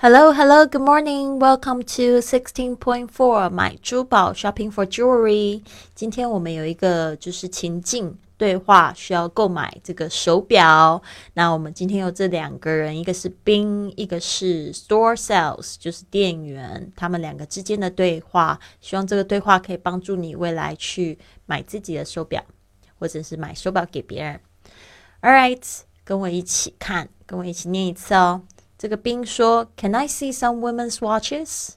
Hello, good morning. Welcome to 16.4 买珠宝 Shopping for Jewelry. 今天我们有一个就是情境对话，需要购买这个手表。那我们今天有这两个人，一个是冰，一个是 store sales， 就是店员，他们两个之间的对话。希望这个对话可以帮助你未来去买自己的手表，或者是买手表给别人。All right， 跟我一起看，跟我一起念一次哦。这个兵说 Can I see some women's watches?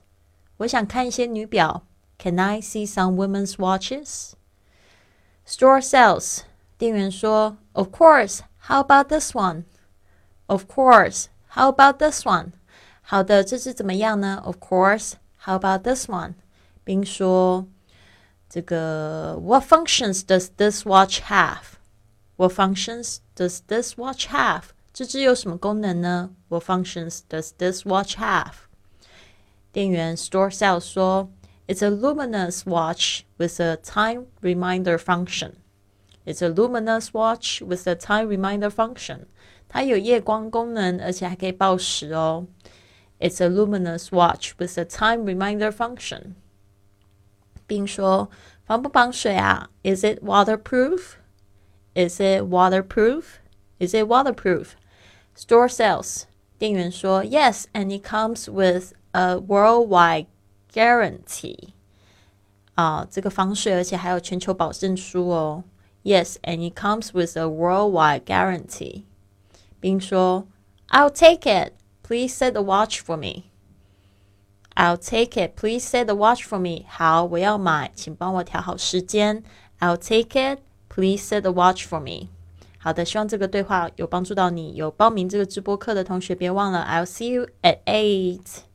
我想看一些女表。 Can I see some women's watches? Store sales 店员说 Of course, how about this one? Of course, how about this one? 好的，这是怎么样呢？ Of course, how about this one? 兵说这个 What functions does this watch have? What functions does this watch have?这只有什么功能呢？ What functions does this watch have? 店员 store sales 说 It's a luminous watch with a time reminder function. It's a luminous watch with a time reminder function. 它有夜光功能，而且还可以报时哦。It's a luminous watch with a time reminder function. 并说防不防水啊？ Is it waterproof? Is it waterproof? Is it waterproof?Store sales 店员说 Yes, and it comes with a worldwide guarantee. 这个防水而且还有全球保证书哦。Yes, and it comes with a worldwide guarantee. 并说 I'll take it. Please set the watch for me. I'll take it. Please set the watch for me. 好，我要买，请帮我调好时间。I'll take it. Please set the watch for me.好的，希望这个对话有帮助到你。有报名这个直播课的同学，别忘了 I'll see you at 8.